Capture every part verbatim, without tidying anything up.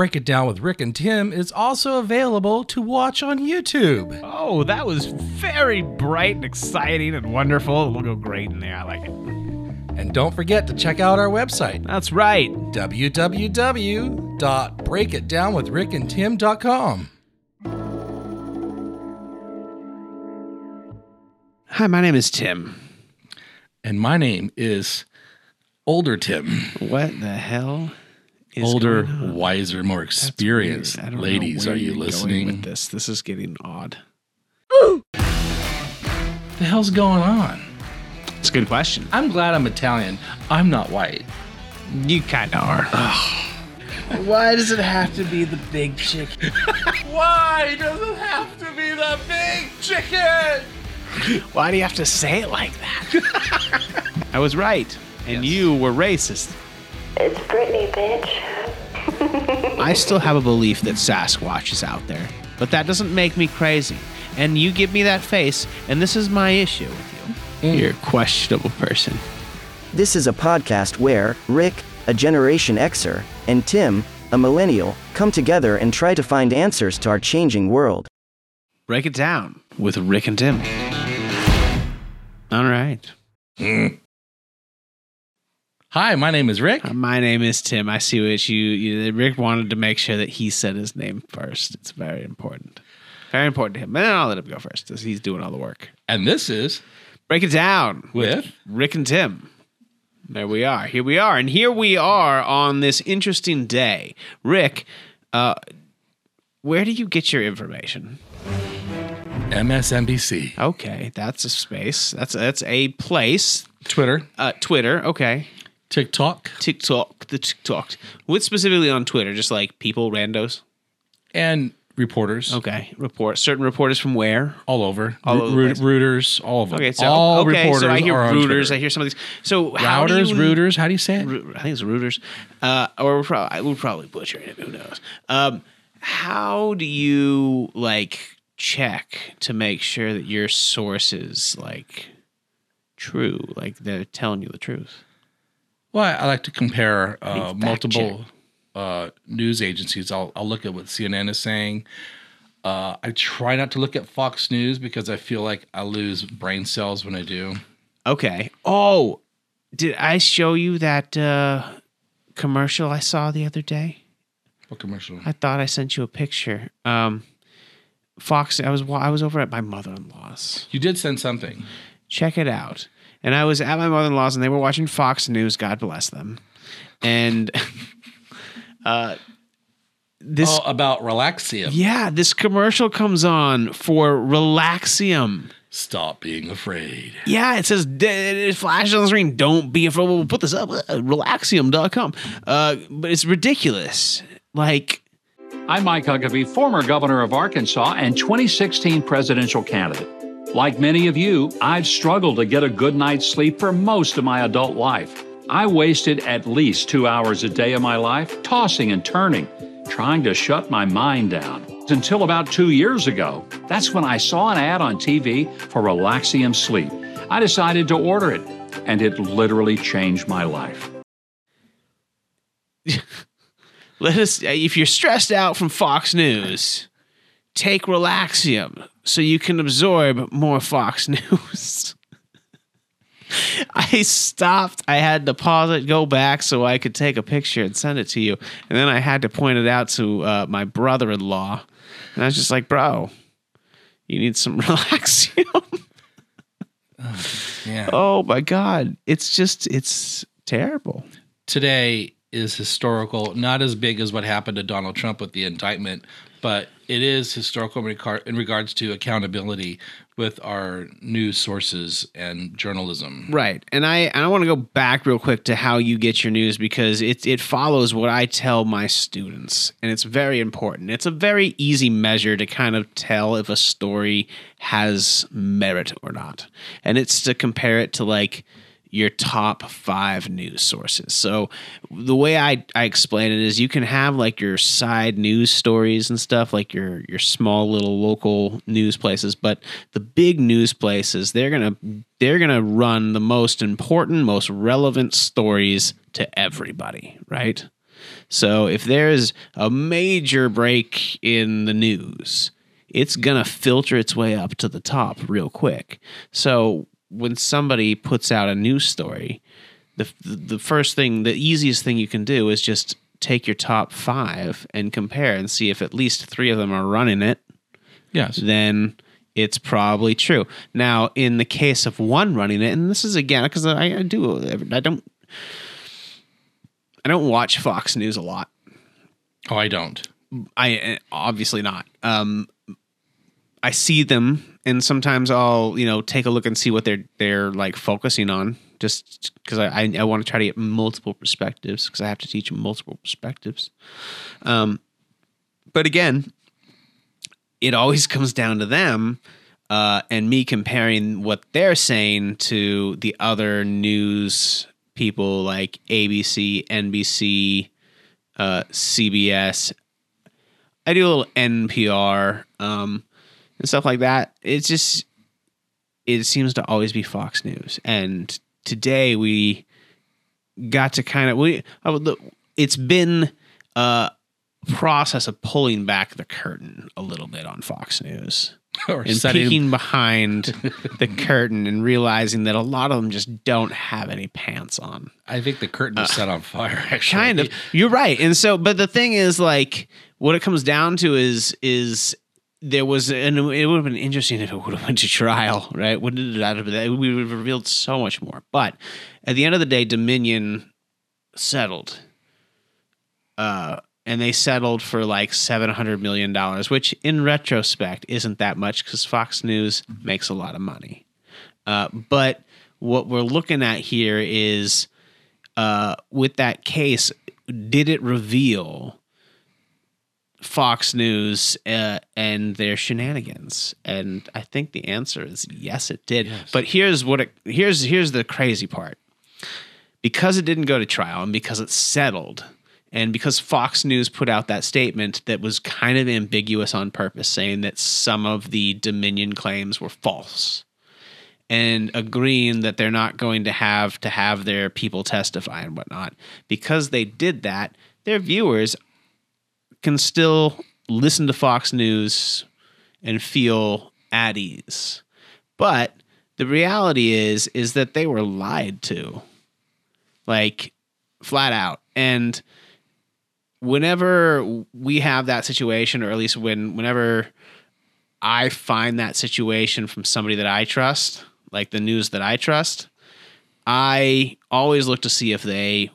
Break It Down with Rick and Tim is also available to watch on YouTube. Oh, that was very bright and exciting and wonderful. It'll go great in there. I like it. And don't forget to check out our website. That's right. w w w dot break it down with rick and tim dot com. Hi, my name is Tim. And my name is Older Tim. What the hell? Older, wiser, more experienced. Ladies, are you listening? With this? this is getting odd. Ooh. The hell's going on? It's a good question. I'm glad I'm Italian. I'm not white. You kind of are. Why does it have to be the big chicken? Why does it have to be the big chicken? Why do you have to say it like that? I was right, and yes. You were racist. It's Britney, bitch. I still have a belief that Sasquatch is out there, but that doesn't make me crazy. And you give me that face, and this is my issue with you. Mm. You're a questionable person. This is a podcast where Rick, a Generation Xer, and Tim, a millennial, come together and try to find answers to our changing world. Break it down with Rick and Tim. All right. Mm. Hi, my name is Rick. My name is Tim. I see what you, you... Rick wanted to make sure that he said his name first. It's very important. Very important to him. And I'll let him go first, because he's doing all the work. And this is... Break It Down with, with Rick and Tim. There we are. Here we are. And here we are on this interesting day. Rick, uh, where do you get your information? M S N B C. Okay, that's a space. That's, that's a place. Twitter. Uh, Twitter, okay. TikTok. TikTok. The TikTok. What's specifically on Twitter? Just like people, randos? And reporters. Okay. Report. Certain reporters from where? All over. All over. Ro- rooters. All of them. Okay. So, all okay, reporters so I hear are rooters. I hear some of these. So Routers, how do you, rooters. How do you say it? Ro- I think it's rooters. Uh, or we're probably, I will probably butcher it. Who knows? Um, how do you like check to make sure that your source is like true? Like they're telling you the truth? Well, I, I like to compare uh, multiple uh, news agencies. I'll, I'll look at what C N N is saying. Uh, I try not to look at Fox News because I feel like I lose brain cells when I do. Okay. Oh, did I show you that uh, commercial I saw the other day? What commercial? I thought I sent you a picture. Um, Fox. I was I was over at my mother-in-law's. You did send something. Check it out. And I was at my mother-in-law's, and they were watching Fox News. God bless them. And uh, this oh, about Relaxium. Yeah, this commercial comes on for Relaxium. Stop being afraid. Yeah, it says it flashes on the screen. Don't be afraid. We'll put this up. Relaxium dot com. Uh, but it's ridiculous. Like. I'm Mike Huckabee, former governor of Arkansas and twenty sixteen presidential candidate. Like many of you, I've struggled to get a good night's sleep for most of my adult life. I wasted at least two hours a day of my life tossing and turning, trying to shut my mind down. Until about two years ago, that's when I saw an ad on T V for Relaxium Sleep. I decided to order it, and it literally changed my life. Let us, if you're stressed out from Fox News, take Relaxium so you can absorb more Fox News. I stopped. I had to pause it, go back so I could take a picture and send it to you. And then I had to point it out to uh, my brother-in-law. And I was just like, bro, you need some Relaxium. oh, yeah. oh, my God. It's just, it's terrible. Today is historical, not as big as what happened to Donald Trump with the indictment, but it is historical in regards to accountability with our news sources and journalism. Right. And I, and I want to go back real quick to how you get your news, because it, it follows what I tell my students, and it's very important. It's a very easy measure to kind of tell if a story has merit or not. And it's to compare it to like your top five news sources. So the way I, I explain it is you can have like your side news stories and stuff, like your, your small little local news places, but the big news places, they're going to, they're going to run the most important, most relevant stories to everybody. Right. So if there's a major break in the news, it's going to filter its way up to the top real quick. So when somebody puts out a news story, the the first thing, the easiest thing you can do is just take your top five and compare and see if at least three of them are running it. Yes. Then it's probably true. Now, in the case of one running it, and this is again because I, I do, I don't, I don't watch Fox News a lot. Oh, I don't. I obviously not. Um, I see them, and sometimes I'll you know take a look and see what they're they're like focusing on, just because I I, I want to try to get multiple perspectives because I have to teach multiple perspectives. Um, but again, it always comes down to them uh, and me comparing what they're saying to the other news people like A B C, N B C, uh, C B S. I do a little N P R um, and stuff like that. It's just, it seems to always be Fox News. And today we got to kind of, we, I would, it's been uh process of pulling back the curtain a little bit on Fox News or and setting. peeking behind the curtain and realizing that a lot of them just don't have any pants on. I think the curtain is uh, set on fire, actually. Kind of. You're right. And so, but the thing is, like, what it comes down to is, is there was, and it would have been interesting if it would have went to trial, right? Wouldn't it have been? We would have revealed so much more. But at the end of the day, Dominion settled. Uh, And they settled for like seven hundred million dollars, which in retrospect isn't that much because Fox News makes a lot of money. Uh, but what we're looking at here is uh, with that case, did it reveal Fox News uh, and their shenanigans? And I think the answer is yes, it did. Yes. But here's what it, here's here's the crazy part. Because it didn't go to trial and because it settled, and because Fox News put out that statement that was kind of ambiguous on purpose, saying that some of the Dominion claims were false and agreeing that they're not going to have to have their people testify and whatnot, because they did that, their viewers can still listen to Fox News and feel at ease. But the reality is, is that they were lied to, like flat out. And whenever we have that situation, or at least when whenever I find that situation from somebody that I trust, like the news that I trust, I always look to see if they,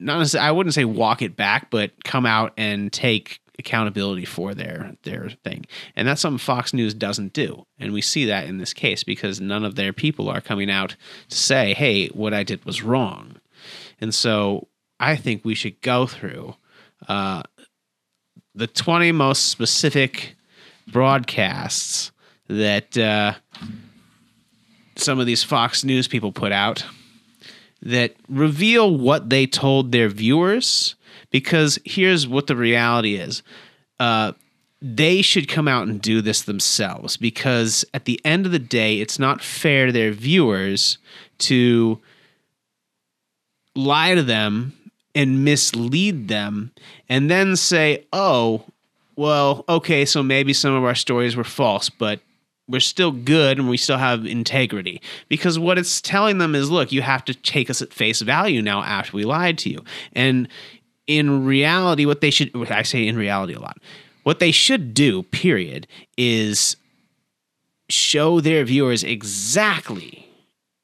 not necessarily, I wouldn't say walk it back, but come out and take accountability for their their thing. And that's something Fox News doesn't do. And we see that in this case because none of their people are coming out to say, hey, what I did was wrong. And so I think we should go through Uh, the twenty most specific broadcasts that uh, some of these Fox News people put out that reveal what they told their viewers, because here's what the reality is. Uh, they should come out and do this themselves, because at the end of the day, it's not fair to their viewers to lie to them and mislead them, and then say, oh, well, okay, so maybe some of our stories were false, but we're still good and we still have integrity. Because what it's telling them is, look, you have to take us at face value now after we lied to you. And in reality, what they should, I say in reality a lot, what they should do, period, is show their viewers exactly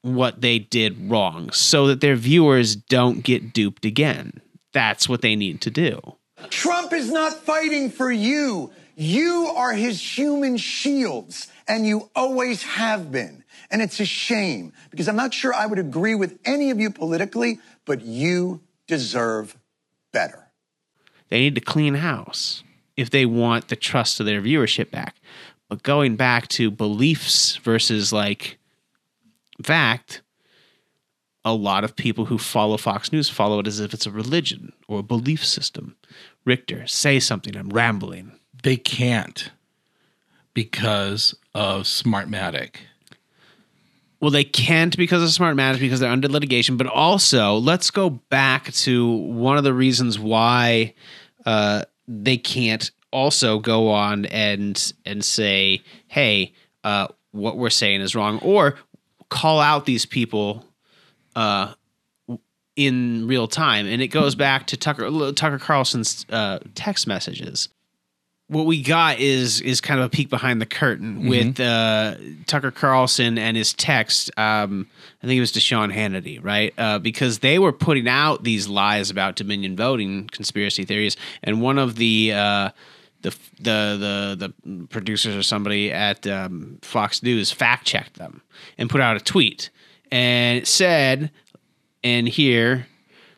what they did wrong so that their viewers don't get duped again. That's what they need to do. Trump is not fighting for you. You are his human shields, and you always have been. And it's a shame, because I'm not sure I would agree with any of you politically, but you deserve better. They need to clean house if they want the trust of their viewership back. But going back to beliefs versus like fact, a lot of people who follow Fox News follow it as if it's a religion or a belief system. Rictor, say something. I'm rambling. They can't because of Smartmatic. Well, they can't because of Smartmatic, because they're under litigation. But also, let's go back to one of the reasons why uh, they can't also go on and and say, hey, uh, what we're saying is wrong, or call out these people uh, in real time. And it goes back to Tucker Tucker Carlson's uh, text messages. What we got is is kind of a peek behind the curtain mm-hmm. with uh, Tucker Carlson and his text. Um, I think it was to Sean Hannity, right? Uh, because they were putting out these lies about Dominion voting conspiracy theories, and one of the uh, the, the the the producers or somebody at um, Fox News fact checked them and put out a tweet, and it said, "And here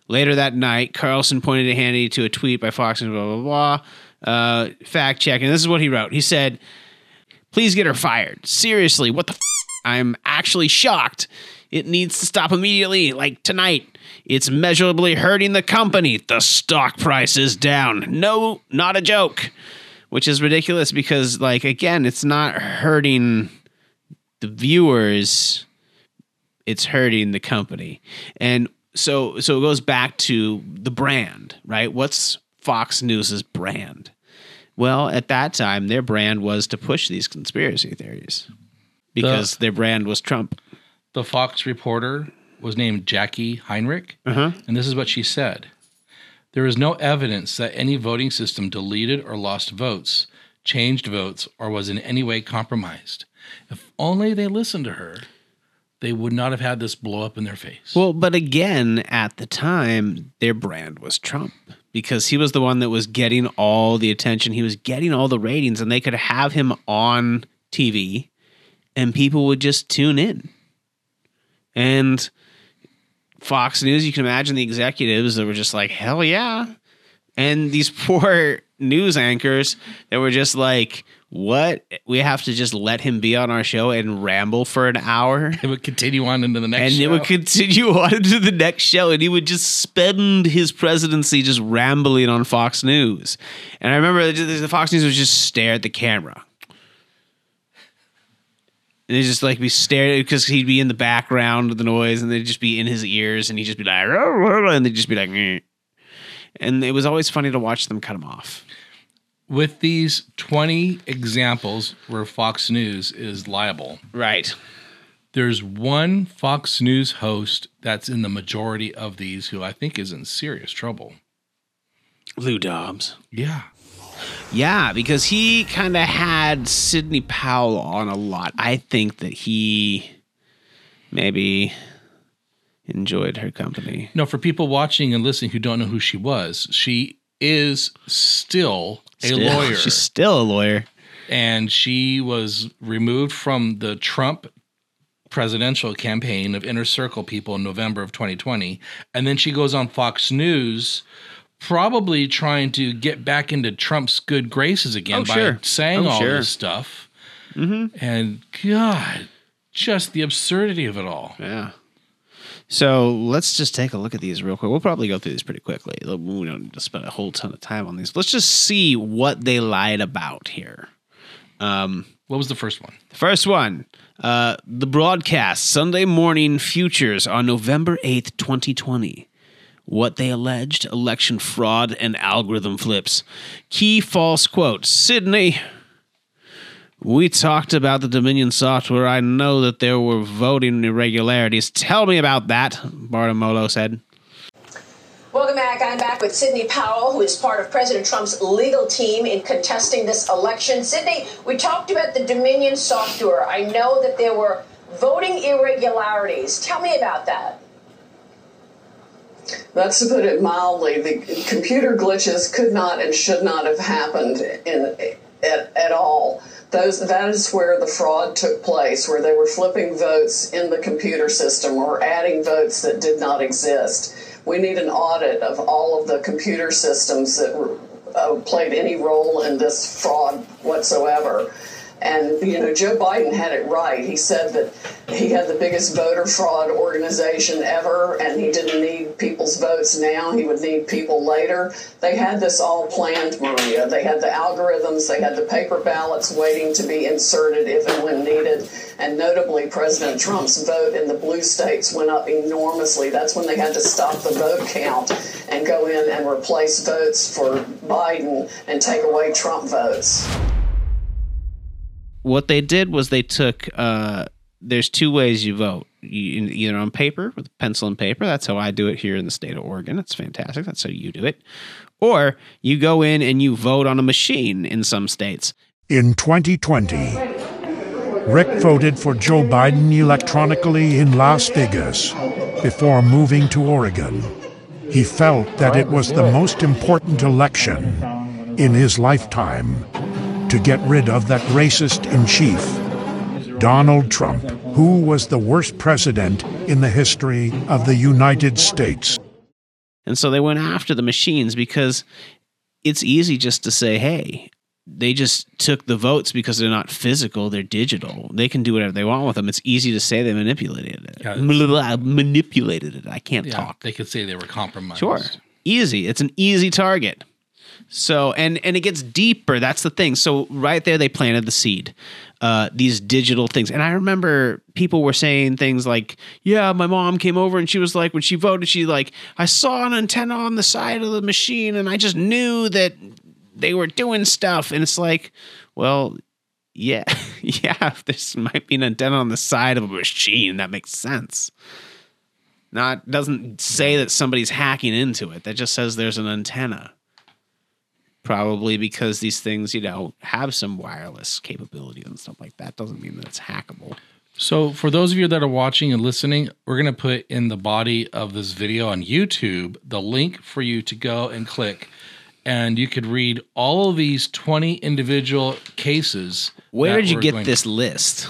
later that night, Carlson pointed to Hannity to a tweet by Fox News, blah blah blah." Uh, fact check, and this is what he wrote. He said, "Please get her fired. Seriously, what the f-? I'm actually shocked. It needs to stop immediately, like tonight. It's measurably hurting the company. The stock price is down. No, not a joke." Which is ridiculous because, like, again, it's not hurting the viewers. It's hurting the company. And so, so it goes back to the brand, right? What's Fox News's brand? Well, at that time, their brand was to push these conspiracy theories because the, their brand was Trump. The Fox reporter was named Jackie Heinrich, uh-huh. and this is what she said. "There is no evidence that any voting system deleted or lost votes, changed votes, or was in any way compromised. If only they listened to her, they would not have had this blow up in their face." Well, but again, at the time, their brand was Trump, because he was the one that was getting all the attention. He was getting all the ratings, and they could have him on T V and people would just tune in. And Fox News, you can imagine the executives that were just like, hell yeah. And these poor news anchors that were just like, what? We have to just let him be on our show and ramble for an hour. It would continue on into the next and show. And it would continue on into the next show. And he would just spend his presidency just rambling on Fox News. And I remember the Fox News would just stare at the camera. And they'd just like be staring because he'd be in the background of the noise, and they'd just be in his ears, and he'd just be like, and they'd just be like, mm. And it was always funny to watch them cut him off. With these twenty examples where Fox News is liable. Right. There's one Fox News host that's in the majority of these who I think is in serious trouble. Lou Dobbs. Yeah. Yeah, because he kind of had Sidney Powell on a lot. I think that he maybe enjoyed her company. No, for people watching and listening who don't know who she was, she is still... A still, lawyer. She's still a lawyer. And she was removed from the Trump presidential campaign of Inner Circle people in November of twenty twenty. And then she goes on Fox News, probably trying to get back into Trump's good graces again oh, by sure. saying oh, all sure. this stuff. Mm-hmm. And God, just the absurdity of it all. Yeah. So let's just take a look at these real quick. We'll probably go through these pretty quickly. We don't need to spend a whole ton of time on these. Let's just see what they lied about here. Um, what was the first one? The first one, uh, the broadcast, Sunday morning futures on November eighth, twenty twenty. What they alleged, election fraud and algorithm flips. Key false quote, Sidney... "We talked about the Dominion software. I know that there were voting irregularities. Tell me about that," Bartiromo said. Welcome back. I'm back with Sidney Powell, who is part of President Trump's legal team in contesting this election. Sidney, we talked about the Dominion software. I know that there were voting irregularities. Tell me about that. That's to put it mildly. The computer glitches could not and should not have happened in, at, at all. Those, that is where the fraud took place, where they were flipping votes in the computer system or adding votes that did not exist. We need an audit of all of the computer systems that were, uh, played any role in this fraud whatsoever. And, you know, Joe Biden had it right. He said that he had the biggest voter fraud organization ever, and he didn't need people's votes now. He would need people later. They had this all planned, Maria. They had the algorithms. They had the paper ballots waiting to be inserted if and when needed. And notably, President Trump's vote in the blue states went up enormously. That's when they had to stop the vote count and go in and replace votes for Biden and take away Trump votes. What they did was they took uh, – there's two ways you vote, you, either on paper with pencil and paper. That's how I do it here in the state of Oregon. That's fantastic. That's how you do it. Or you go in and you vote on a machine in some states. In twenty twenty, Rick voted for Joe Biden electronically in Las Vegas before moving to Oregon. He felt that it was the most important election in his lifetime, to get rid of that racist-in-chief, Donald Trump, who was the worst president in the history of the United States. And so they went after the machines because it's easy just to say, hey, they just took the votes because they're not physical, they're digital. They can do whatever they want with them. It's easy to say they manipulated it. Yeah, Blah, manipulated it. I can't yeah, talk. They could say they were compromised. Sure. Easy. It's an easy target. So, and, and it gets deeper. That's the thing. So right there, they planted the seed, uh, these digital things. And I remember people were saying things like, yeah, my mom came over and she was like, when she voted, she like, I saw an antenna on the side of the machine and I just knew that they were doing stuff. And it's like, well, yeah, yeah, this might be an antenna on the side of a machine. That makes sense. Not, doesn't say that somebody's hacking into it. That just says there's an antenna. Probably because these things, you know, have some wireless capability and stuff like that. Doesn't mean that it's hackable. So for those of you that are watching and listening, we're going to put in the body of this video on YouTube the link for you to go and click. And you could read all of these twenty individual cases. Where did you get this list?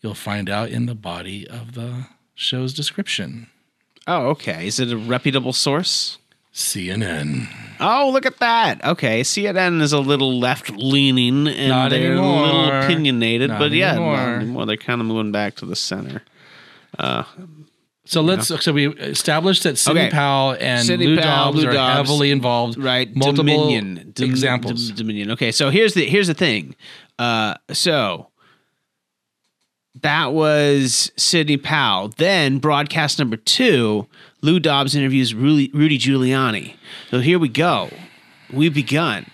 You'll find out in the body of the show's description. Oh, okay. Is it a reputable source? C N N. Oh, look at that. Okay, C N N is a little left-leaning and not they're anymore. A little opinionated, not but yeah, anymore. Not anymore. They're kind of moving back to the center. Uh, so let's. Know. So we established that Sidney okay. Powell and Sidney Lou Powell, Dobbs Lou are Dobbs, heavily involved. Right, multiple Dominion Dom, examples. Dom, Dominion. Okay, so here's the here's the thing. Uh, so. That was Sidney Powell. Then broadcast number two, Lou Dobbs interviews Rudy, Rudy Giuliani. So here we go. We've begun.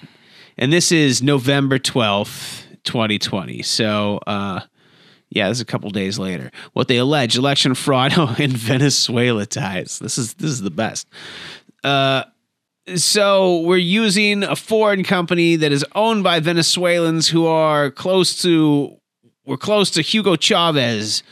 And this is November twelfth, twenty twenty. So, uh, yeah, this is a couple days later. What they allege, election fraud and Venezuela ties. This is this is the best. Uh, so we're using a foreign company that is owned by Venezuelans who are close to... We're close to Hugo Chavez,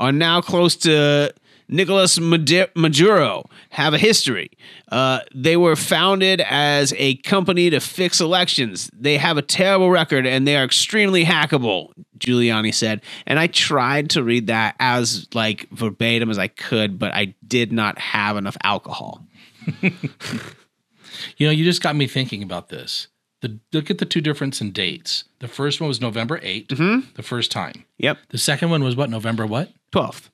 are now close to Nicolas Maduro, have a history. Uh, they were founded as a company to fix elections. They have a terrible record, and they are extremely hackable, Giuliani said. And I tried to read that as like verbatim as I could, but I did not have enough alcohol. You know, you just got me thinking about this. The, look at the two difference in dates. The first one was November eighth, mm-hmm. the first time. Yep. The second one was what? November what? twelfth.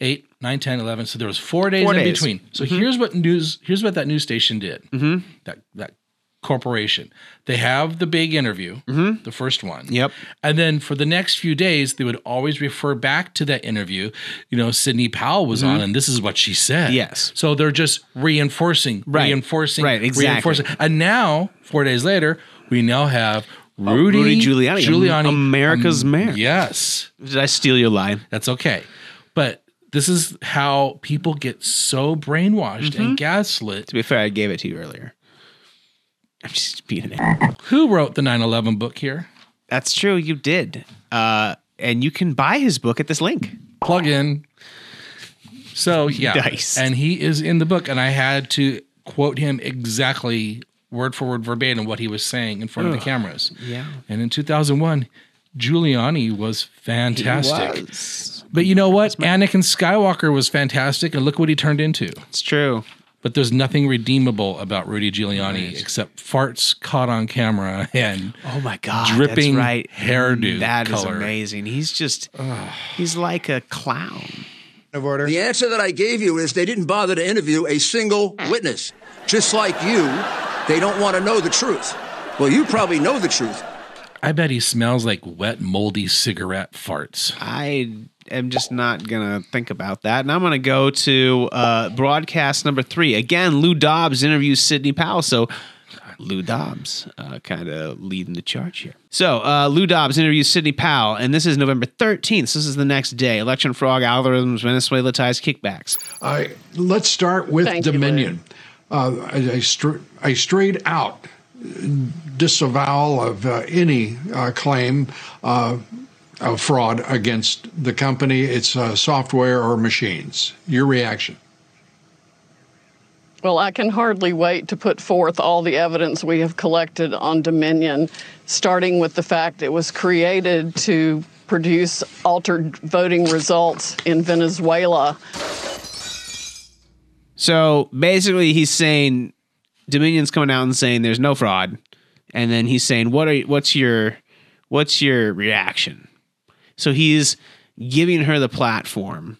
eight, nine, ten, eleven. So there was four days four in days. between. So mm-hmm. here's what news. Here's what that news station did. Mm-hmm. That that corporation. They have the big interview, mm-hmm. the first one. Yep. And then for the next few days, they would always refer back to that interview. You know, Sidney Powell was mm-hmm. on, and this is what she said. Yes. So they're just reinforcing, right. reinforcing, right. Exactly. reinforcing. And now, four days later, we now have... Rudy, Rudy Giuliani, Giuliani, America's um, mayor. Yes. Did I steal your line? That's okay. But this is how people get so brainwashed mm-hmm. and gaslit. To be fair, I gave it to you earlier. I'm just being an asshole. Who wrote the nine eleven book here? That's true. You did. Uh, and you can buy his book at this link. Plug in. So, yeah. Nice. And he is in the book. And I had to quote him exactly word for word, verbatim, what he was saying in front Ugh. of the cameras. Yeah. And in two thousand one, Giuliani was fantastic. He was. But you know what? Anakin Skywalker was fantastic, and look what he turned into. It's true. But there's nothing redeemable about Rudy Giuliani right. except farts caught on camera and oh my god, dripping that's right. hairdo that color. That is amazing. He's just he's like a clown. Of order. The answer that I gave you is they didn't bother to interview a single witness. Just like you, they don't want to know the truth. Well, you probably know the truth. I bet he smells like wet, moldy cigarette farts. I am just not going to think about that. And I'm going to go to uh, broadcast number three. Again, Lou Dobbs interviews Sidney Powell. So Lou Dobbs uh, kind of leading the charge here. So uh, Lou Dobbs interviews Sidney Powell, and this is November thirteenth. So this is the next day. Election fraud, algorithms, Venezuela ties, kickbacks. Uh, let's start with Thank Dominion. You, uh, a, a, str a straight out disavowal of uh, any uh, claim uh, of fraud against the company, its uh, software or machines. Your reaction? Well, I can hardly wait to put forth all the evidence we have collected on Dominion, starting with the fact it was created to produce altered voting results in Venezuela. So basically he's saying Dominion's coming out and saying there's no fraud. And then he's saying, what are you, what's your what's your reaction? So he's giving her the platform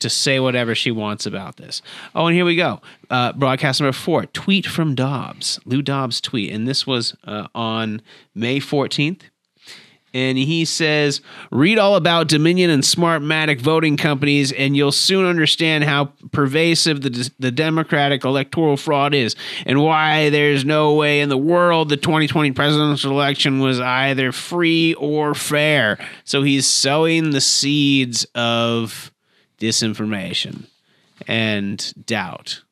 to say whatever she wants about this. Oh, and here we go. Uh, broadcast number four, tweet from Dobbs, Lou Dobbs tweet. And this was uh, on May fourteenth. And he says, read all about Dominion and Smartmatic voting companies, and you'll soon understand how pervasive the, the Democratic electoral fraud is and why there's no way in the world the twenty twenty presidential election was either free or fair. So he's sowing the seeds of disinformation and doubt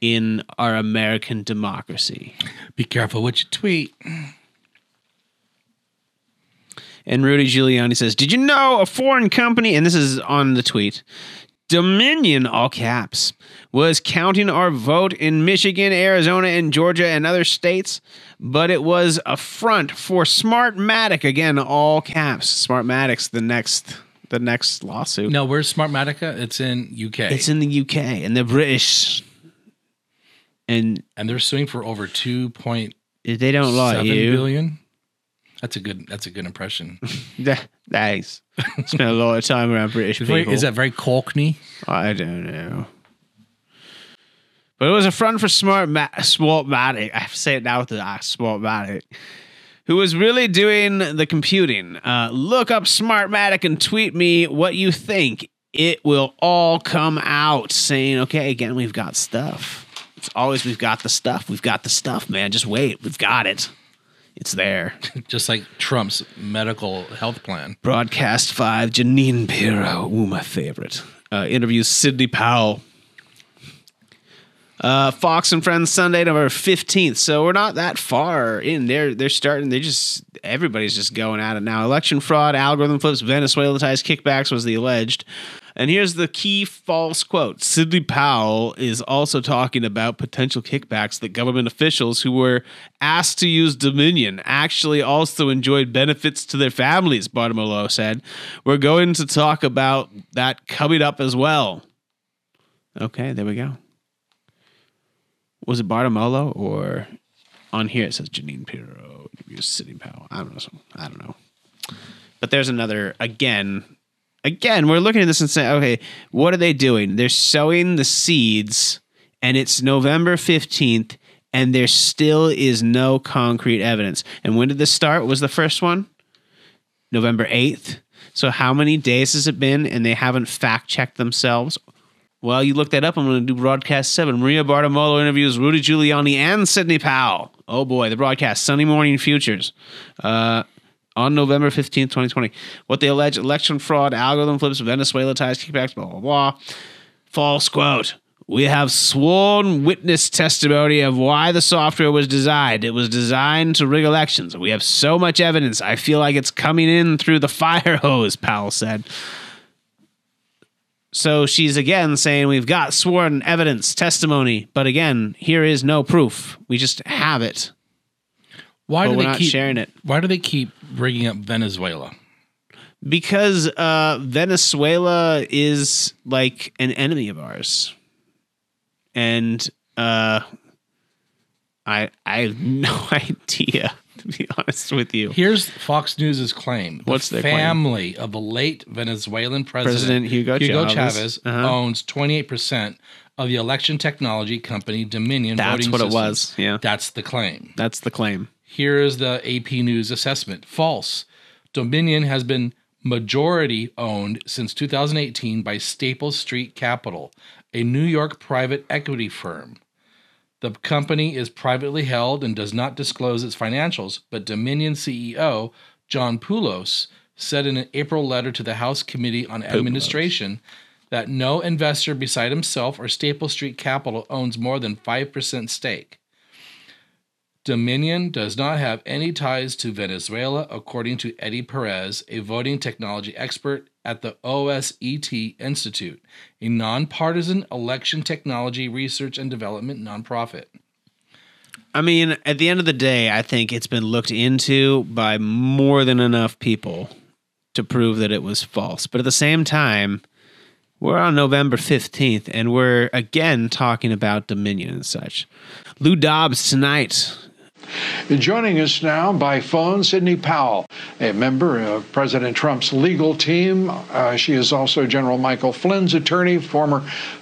in our American democracy. Be careful what you tweet. And Rudy Giuliani says, did you know a foreign company, and this is on the tweet, Dominion, all caps, was counting our vote in Michigan, Arizona, and Georgia and other states, but it was a front for Smartmatic, again, all caps. Smartmatic's the next... the next lawsuit. No, where's Smartmatic? It's in U K. It's in the U K, and the British, and and they're suing for over two point. They don't lie. You billion. That's a good. That's a good impression. Thanks. Spent a lot of time around British people. Is that very Cockney? I don't know. But it was a front for Smartmatic. I have to say it now with the Smartmatic. Who was really doing the computing. Uh, look up Smartmatic and tweet me what you think. It will all come out saying, okay, again, we've got stuff. It's always, we've got the stuff. We've got the stuff, man. Just wait. We've got it. It's there. Just like Trump's medical health plan. Broadcast five, Janine Pirro. Ooh, my favorite. Uh, interviews Sidney Powell. Uh, Fox and Friends Sunday, November fifteenth. So we're not that far in. They're, they're starting. They just, everybody's just going at it now. Election fraud, algorithm flips, Venezuela ties, kickbacks was the alleged. And here's the key false quote. Sidney Powell is also talking about potential kickbacks that government officials who were asked to use Dominion actually also enjoyed benefits to their families, Bartiromo said. We're going to talk about that coming up as well. Okay, there we go. Was it Bartiromo or on here it says Janine Pirro, Sidney Powell? I don't know. I don't know. But there's another again. Again, we're looking at this and saying, okay, what are they doing? They're sowing the seeds, and it's November fifteenth, and there still is no concrete evidence. And when did this start? What was the first one? November eighth. So how many days has it been, and they haven't fact-checked themselves? Well, you look that up. I'm going to do broadcast seven. Maria Bartiromo interviews Rudy Giuliani and Sidney Powell. Oh, boy. The broadcast, Sunday Morning Futures, uh, on November fifteenth, twenty twenty. What they allege, election fraud, algorithm flips, Venezuela ties, kickbacks, blah, blah, blah. False quote. We have sworn witness testimony of why the software was designed. It was designed to rig elections. We have so much evidence. I feel like it's coming in through the fire hose, Powell said. So she's again saying we've got sworn evidence, testimony, but again, here is no proof. We just have it. Why do they not keep sharing it? Why do they keep bringing up Venezuela? Because uh, Venezuela is like an enemy of ours. and uh, I I have no idea, to be honest with you. Here's Fox News's claim. The What's their family claim? Of the late Venezuelan president, president Hugo, Hugo Chavez, Chavez uh-huh. owns twenty-eight percent of the election technology company Dominion Voting Systems. That's what it was. Yeah. That's the claim. That's the claim. Here is the A P News assessment. False. Dominion has been majority owned since two thousand eighteen by Staples Street Capital, a New York private equity firm. The company is privately held and does not disclose its financials, but Dominion C E O John Poulos said in an April letter to the House Committee on Administration that no investor beside himself or Staples Street Capital owns more than five percent stake. Dominion does not have any ties to Venezuela, according to Eddie Perez, a voting technology expert at the O S E T Institute, a nonpartisan election technology research and development nonprofit. I mean, at the end of the day, I think it's been looked into by more than enough people to prove that it was false. But at the same time, we're on November fifteenth, and we're again talking about Dominion and such. Lou Dobbs tonight. Joining us now by phone, Sidney Powell, a member of President Trump's legal team. Uh, she is also General Michael Flynn's attorney, former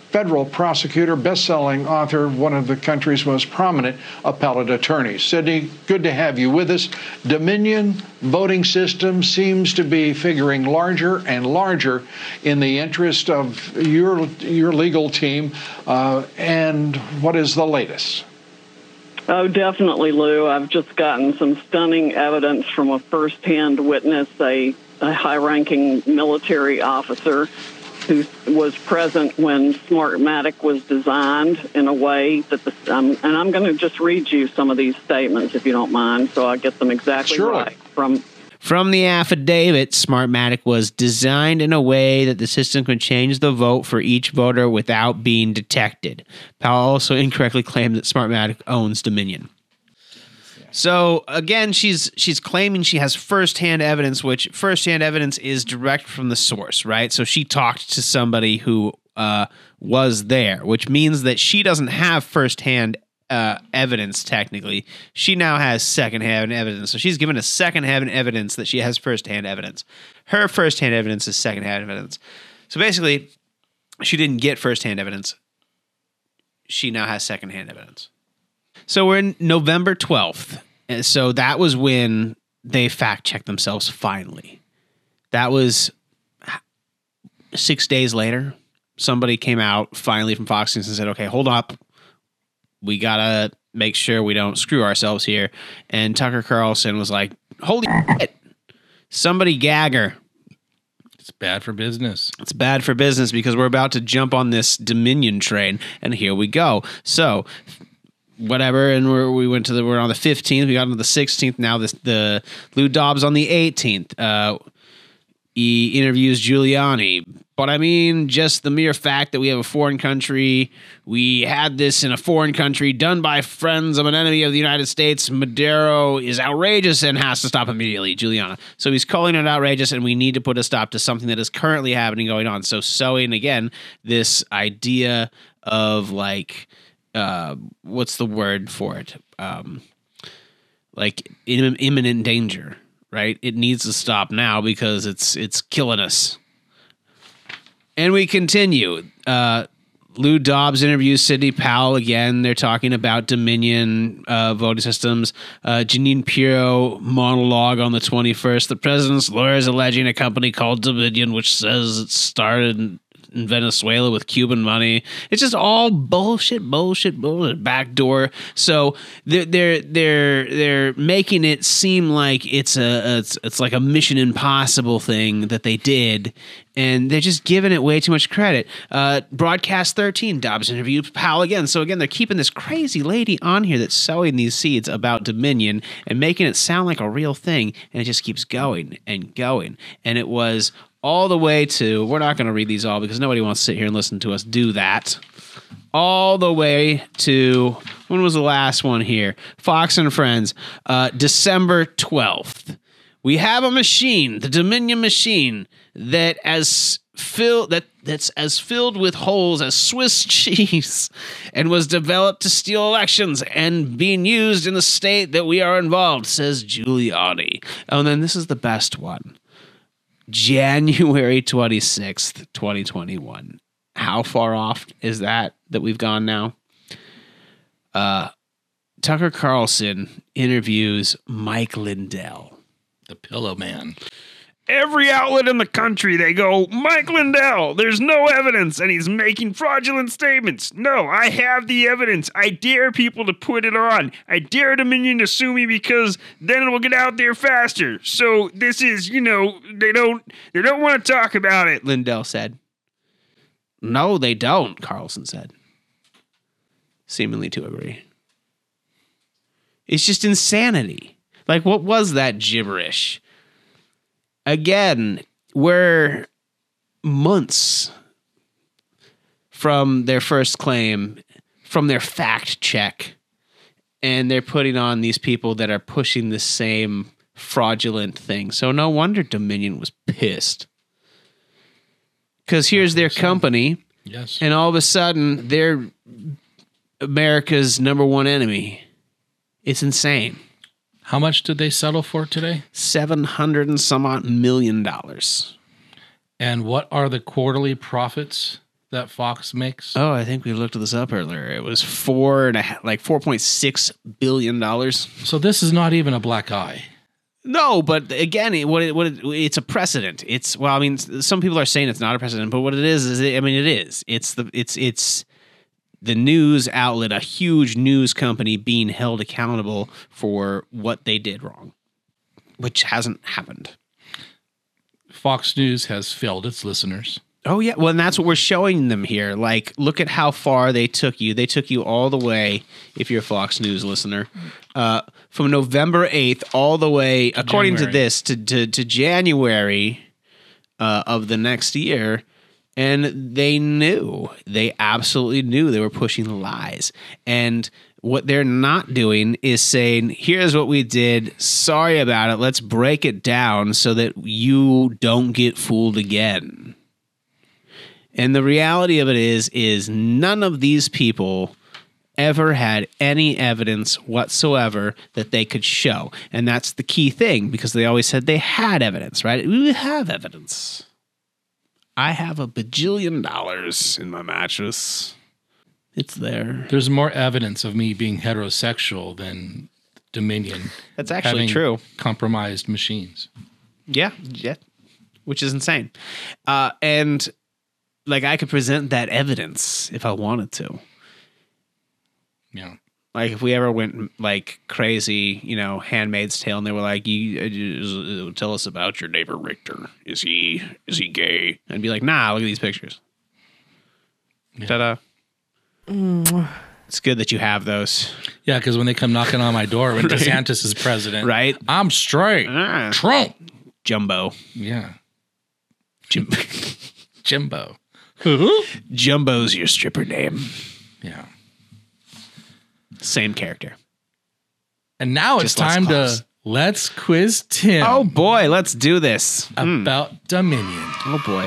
federal prosecutor, best-selling author, one of the country's most prominent appellate attorneys. Sidney, good to have you with us. Dominion Voting System seems to be figuring larger and larger in the interest of your, your legal team. Uh, and what is the latest? Oh, definitely, Lou. I've just gotten some stunning evidence from a firsthand witness, a, a high-ranking military officer who was present when Smartmatic was designed in a way that the um, and I'm going to just read you some of these statements, if you don't mind, so I get them exactly sure. right. From From the affidavit, Smartmatic was designed in a way that the system could change the vote for each voter without being detected. Powell also incorrectly claimed that Smartmatic owns Dominion. So, again, she's she's claiming she has firsthand evidence, which firsthand evidence is direct from the source, right? So she talked to somebody who uh, was there, which means that she doesn't have firsthand evidence. Uh, evidence, technically. She now has secondhand evidence. So she's given a secondhand evidence that she has firsthand evidence. Her firsthand evidence is secondhand evidence. So basically, she didn't get firsthand evidence. She now has secondhand evidence. So we're in November twelfth. And so that was when they fact-checked themselves finally. That was six days later. Somebody came out finally from Fox News and said, okay, hold up. We got to make sure we don't screw ourselves here. And Tucker Carlson was like, holy shit, somebody gag her. It's bad for business. It's bad for business because we're about to jump on this Dominion train, and here we go. So whatever, and we're, we went to the, we're on the fifteenth, we got on the sixteenth, now this, the Lou Dobbs on the eighteenth. Uh, he interviews Giuliani. But I mean, just the mere fact that we have a foreign country, we had this in a foreign country done by friends of an enemy of the United States. Maduro is outrageous and has to stop immediately, Giuliani. So he's calling it outrageous, and we need to put a stop to something that is currently happening, going on. So sowing, again, this idea of like, uh, what's the word for it? Um, like im- imminent danger, right? It needs to stop now because it's it's killing us. And we continue. Uh, Lou Dobbs interviews Sidney Powell again. They're talking about Dominion uh, voting systems. Uh, Janine Pirro monologue on the twenty-first. The president's lawyers alleging a company called Dominion, which says it started in, in Venezuela with Cuban money. It's just all bullshit, bullshit, bullshit, backdoor. So they're they're they're they're making it seem like it's a it's it's like a Mission Impossible thing that they did. And they're just giving it way too much credit. Uh, Broadcast thirteen, Dobbs interviewed Powell again. So again, they're keeping this crazy lady on here that's sowing these seeds about Dominion and making it sound like a real thing. And it just keeps going and going. And it was all the way to, we're not going to read these all because nobody wants to sit here and listen to us do that. All the way to, when was the last one here? Fox and Friends, uh, December twelfth. We have a machine, the Dominion machine, that as fill, that, that's as filled with holes as Swiss cheese and was developed to steal elections and being used in the state that we are involved, says Giuliani. And then this is the best one. January twenty-sixth, twenty twenty-one. How far off is that that we've gone now? Uh, Tucker Carlson interviews Mike Lindell. The Pillow Man. Every outlet in the country, they go, Mike Lindell, there's no evidence, and he's making fraudulent statements. No, I have the evidence. I dare people to put it on. I dare Dominion to sue me because then it will get out there faster. So this is, you know, they don't they don't want to talk about it, Lindell said. No, they don't, Carlson said. Seemingly to agree. It's just insanity. Like, what was that gibberish? Again, we're months from their first claim, from their fact check, and they're putting on these people that are pushing the same fraudulent thing. So no wonder Dominion was pissed. Because here's their company, yes, and all of a sudden, they're America's number one enemy. It's insane. How much did they settle for today? seven hundred and some odd million dollars. And what are the quarterly profits that Fox makes? Oh, I think we looked this up earlier. It was four and a half, like four point six billion dollars. So this is not even a black eye. No, but again, it, what it, what it, it's a precedent. It's well, I mean, some people are saying it's not a precedent, but what it is is, it, I mean, it is. It's the it's it's. The news outlet, a huge news company being held accountable for what they did wrong, which hasn't happened. Fox News has failed its listeners. Oh, yeah. Well, and that's what we're showing them here. Like, look at how far they took you. They took you all the way, if you're a Fox News listener, uh, from November eighth all the way, to according January. to this, to, to, to January uh, of the next year. And they knew, they absolutely knew they were pushing lies. And what they're not doing is saying, here's what we did. Sorry about it. Let's break it down so that you don't get fooled again. And the reality of it is, is none of these people ever had any evidence whatsoever that they could show. And that's the key thing, because they always said they had evidence, right? We have evidence. I have a bajillion dollars in my mattress. It's there. There's more evidence of me being heterosexual than Dominion. That's actually true. Compromised machines. Yeah, yeah, which is insane. Uh, and like I could present that evidence if I wanted to. Yeah. Like if we ever went like crazy, you know, Handmaid's Tale, and they were like, you, tell us about your neighbor Rictor. Is he is he gay? I'd be like, nah, look at these pictures. Yeah. Ta-da. Mm. It's good that you have those. Yeah, because when they come knocking on my door when right. DeSantis is president. Right? I'm straight. Ah. Trump. Jumbo. Yeah. Jim- Jimbo. Jumbo's your stripper name. Yeah. Same character. And now Just it's time close. to let's quiz Tim. Oh, boy. Let's do this. About mm. Dominion. Oh, boy.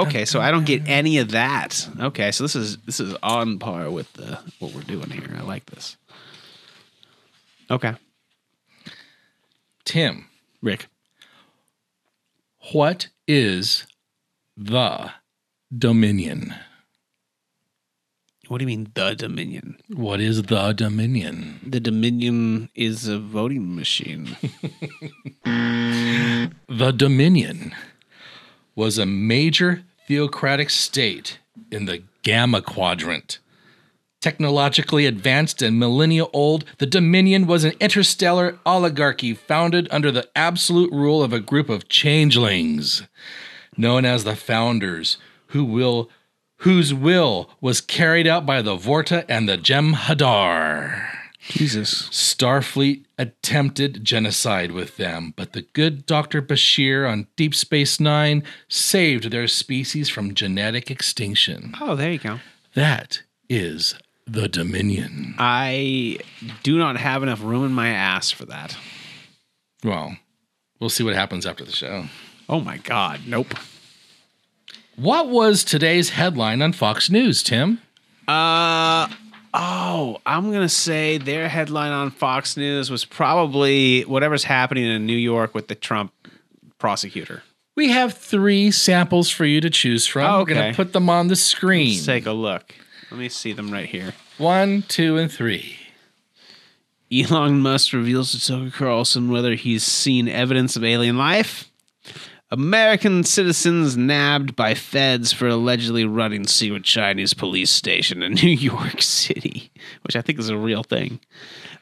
Okay, so I don't get any of that. Okay, so this is this is on par with the, what we're doing here. I like this. Okay. Tim. Rick. What is the... Dominion. What do you mean, the Dominion? What is the Dominion? The Dominion is a voting machine. The Dominion was a major theocratic state in the Gamma Quadrant. Technologically advanced and millennia old, the Dominion was an interstellar oligarchy founded under the absolute rule of a group of changelings known as the Founders, who will, whose will was carried out by the Vorta and the Jem'Hadar. Jesus. Starfleet attempted genocide with them, but the good Doctor Bashir on Deep Space Nine saved their species from genetic extinction. Oh, there you go. That is the Dominion. I do not have enough room in my ass for that. Well, We'll see what happens after the show. Oh, my God. Nope. What was today's headline on Fox News, Tim? Uh, oh, I'm going to say their headline on Fox News was probably whatever's happening in New York with the Trump prosecutor. We have three samples for you to choose from. Oh, okay. We're going to put them on the screen. Let's take a look. Let me see them right here. One, two, and three. Elon Musk reveals to Tucker Carlson whether he's seen evidence of alien life. American citizens nabbed by feds for allegedly running secret Chinese police station in New York City, which I think is a real thing.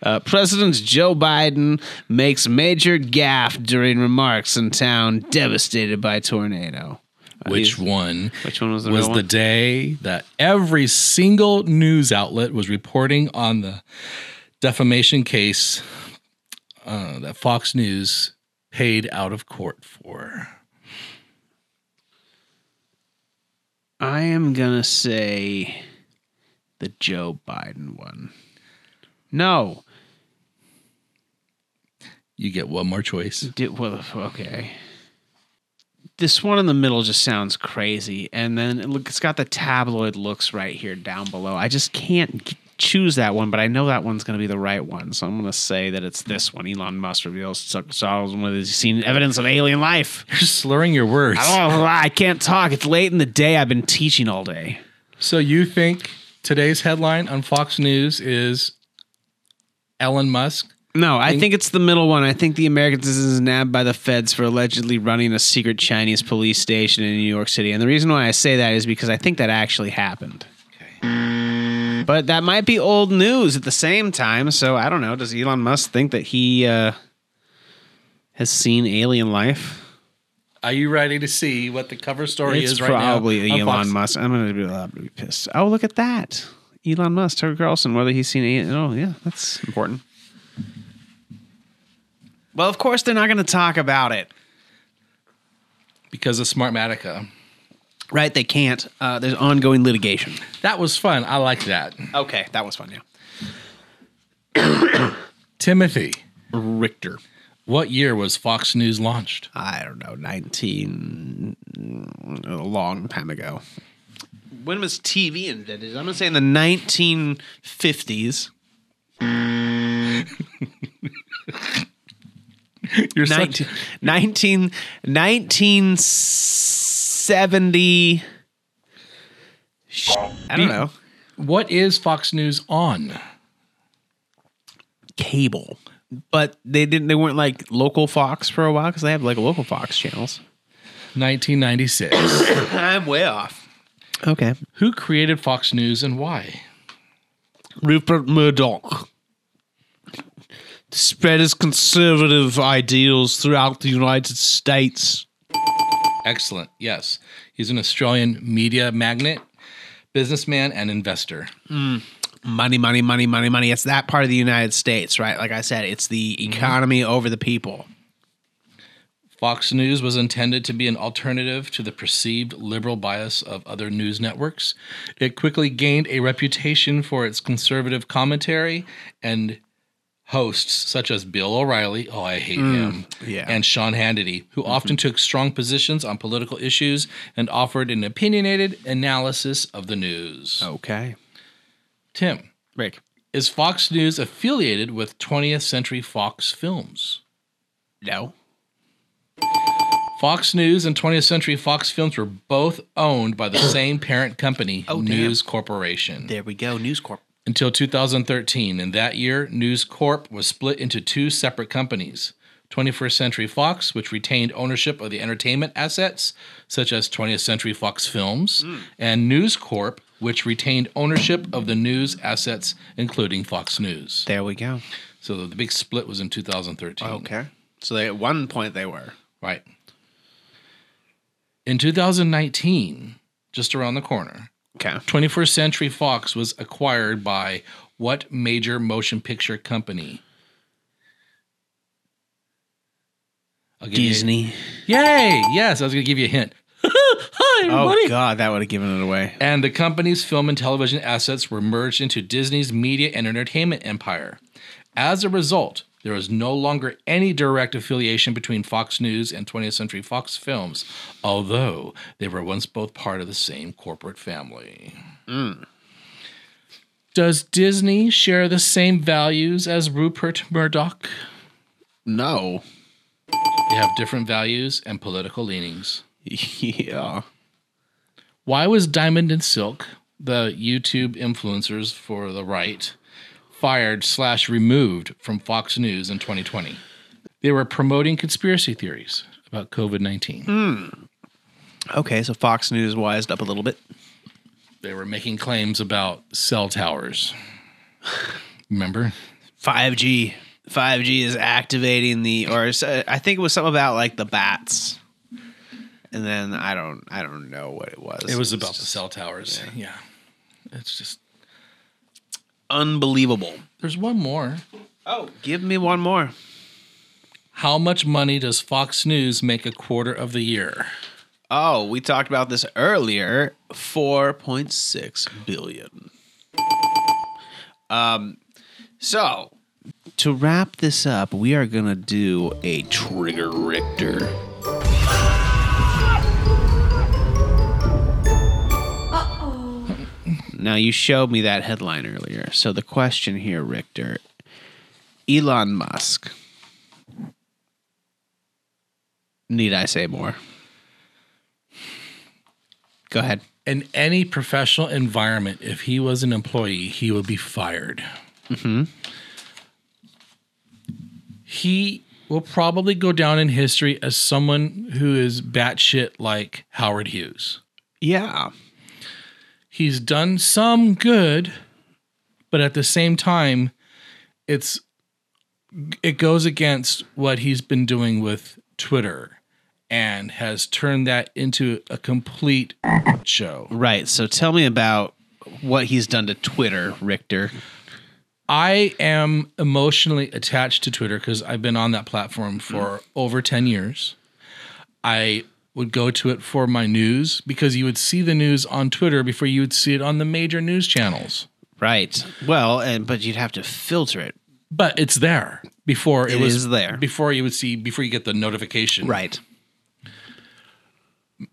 Uh, President Joe Biden makes major gaffe during remarks in town devastated by tornado. Uh, which one? Which one was the, was real one? The day that every single news outlet was reporting on the defamation case uh, that Fox News paid out of court for. I am gonna say the Joe Biden one. No. You get one more choice. Did, well, okay. This one in the middle just sounds crazy. And then look, it's got the tabloid looks right here down below. I just can't choose that one, but I know that one's going to be the right one. So I'm going to say that it's this one. Elon Musk reveals to Solomon whether he's seen evidence of alien life. You're slurring your words. I don't lie. I can't talk. It's late in the day. I've been teaching all day. So you think today's headline on Fox News is Elon Musk? No, I think it's the middle one. I think the American citizen is nabbed by the feds for allegedly running a secret Chinese police station in New York City. And the reason why I say that is because I think that actually happened. Okay. But that might be old news at the same time. So I don't know. Does Elon Musk think that he uh, has seen alien life? Are you ready to see what the cover story it's is right now? It's probably Elon Fox. Musk. I'm going to be pissed. Oh, look at that. Elon Musk, Tucker Carlson, whether he's seen alien. Oh, yeah, that's important. Well, of course, they're not going to talk about it. Because of Smartmatica. Right, they can't. Uh, there's ongoing litigation. That was fun. I liked that. Okay, that was fun, yeah. Timothy Rictor. What year was Fox News launched? I don't know, nineteen a long time ago. When was T V invented? I'm going to say in the nineteen fifties. You're nineteen, such... nineteen, nineteen seventy. I don't know. What is Fox News on? Cable. But they didn't. They weren't like local Fox for a while because they have like local Fox channels. nineteen ninety-six. I'm way off. Okay. Who created Fox News and why? Rupert Murdoch. To spread his conservative ideals throughout the United States. Excellent. Yes. He's an Australian media magnate, businessman, and investor. Mm. Money, money, money, money, money. It's that part of the United States, right? Like I said, it's the economy mm-hmm. over the people. Fox News was intended to be an alternative to the perceived liberal bias of other news networks. It quickly gained a reputation for its conservative commentary and hosts such as Bill O'Reilly, oh, I hate mm, him, yeah. and Sean Hannity, who mm-hmm. often took strong positions on political issues and offered an opinionated analysis of the news. Okay. Tim. Rick. Is Fox News affiliated with twentieth Century Fox Films? No. Fox News and twentieth Century Fox Films were both owned by the same parent company, oh, News damn. Corporation. There we go, News Corp. Until two thousand thirteen, and that year, News Corp was split into two separate companies, twenty-first Century Fox, which retained ownership of the entertainment assets, such as twentieth Century Fox Films, mm. and News Corp, which retained ownership of the news assets, including Fox News. There we go. So the big split was in two thousand thirteen. Okay. So they, at one point they were. Right. In two thousand nineteen, just around the corner, okay. twenty-first Century Fox was acquired by what major motion picture company? Disney. You... Yay! Yes, I was going to give you a hint. Hi, everybody! Oh, God, that would have given it away. And the company's film and television assets were merged into Disney's media and entertainment empire. As a result, There is no longer any direct affiliation between Fox News and twentieth Century Fox Films, although they were once both part of the same corporate family. Mm. Does Disney share the same values as Rupert Murdoch? No. They have different values and political leanings. Yeah. Why was Diamond and Silk, the YouTube influencers for the right, fired slash removed from Fox News in twenty twenty? They were promoting conspiracy theories about COVID nineteen. Mm. Okay, so Fox News wised up a little bit. They were making claims about cell towers. Remember? five G. five G is activating the, or I think it was something about like the bats. And then I don't, I don't know what it was. It was, it was about just, the cell towers. Yeah. yeah. It's just unbelievable. There's one more. Oh, give me one more. How much money does Fox News make a quarter of the year? Oh, we talked about this earlier. four point six billion dollars. Um, so to wrap this up, we are going to do a Trigger Rictor. Now, you showed me that headline earlier. So the question here, Rictor, Elon Musk. Need I say more? Go ahead. In any professional environment, if he was an employee, he would be fired. Mm-hmm. He will probably go down in history as someone who is batshit like Howard Hughes. Yeah. He's done some good, but at the same time, it's it goes against what he's been doing with Twitter and has turned that into a complete show. Right. So tell me about what he's done to Twitter, Rictor. I am emotionally attached to Twitter because I've been on that platform for mm. over ten years. I would go to it for my news because you would see the news on Twitter before you would see it on the major news channels. Right. Well, and but you'd have to filter it. But it's there before it, it was is there before you would see before you get the notification. Right.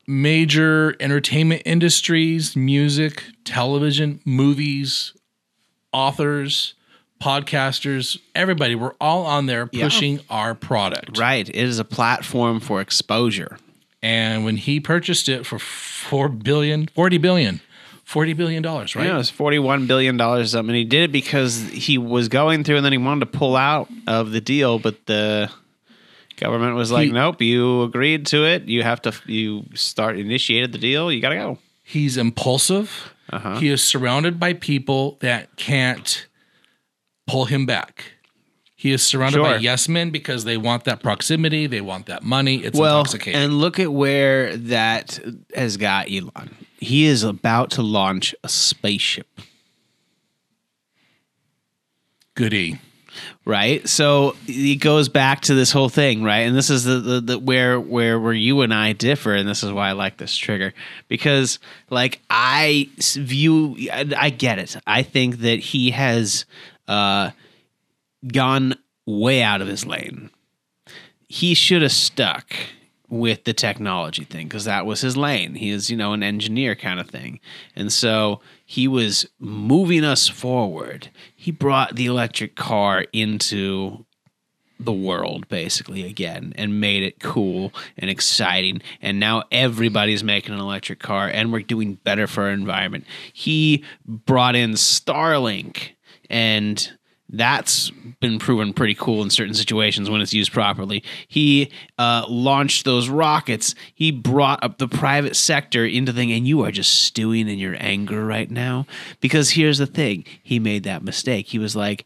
Major entertainment industries, music, television, movies, authors, podcasters, everybody. We're all on there pushing yeah. our product. Right. It is a platform for exposure. And when he purchased it for four billion dollars, forty billion dollars, forty billion dollars, right? Yeah, it was forty-one billion dollars. Um, and he did it because he was going through and then he wanted to pull out of the deal. But the government was like, he, nope, you agreed to it. You have to, you start initiated the deal. You got to go. He's impulsive. Uh-huh. He is surrounded by people that can't pull him back. He is surrounded sure. by yes men because they want that proximity. They want that money. It's well, intoxicating. And look at where that has got Elon. He is about to launch a spaceship. Goody. Right? So it goes back to this whole thing, right? And this is the, the, the where, where where you and I differ, and this is why I like this trigger. Because, like, I view... I, I get it. I think that he has... Uh, gone way out of his lane. He should have stuck with the technology thing because that was his lane. He is, you know, an engineer kind of thing. And so he was moving us forward. He brought the electric car into the world basically again and made it cool and exciting. And now everybody's making an electric car and we're doing better for our environment. He brought in Starlink and... That's been proven pretty cool in certain situations when it's used properly. He uh, launched those rockets. He brought up the private sector into thing, and you are just stewing in your anger right now. Because here's the thing. He made that mistake. He was like,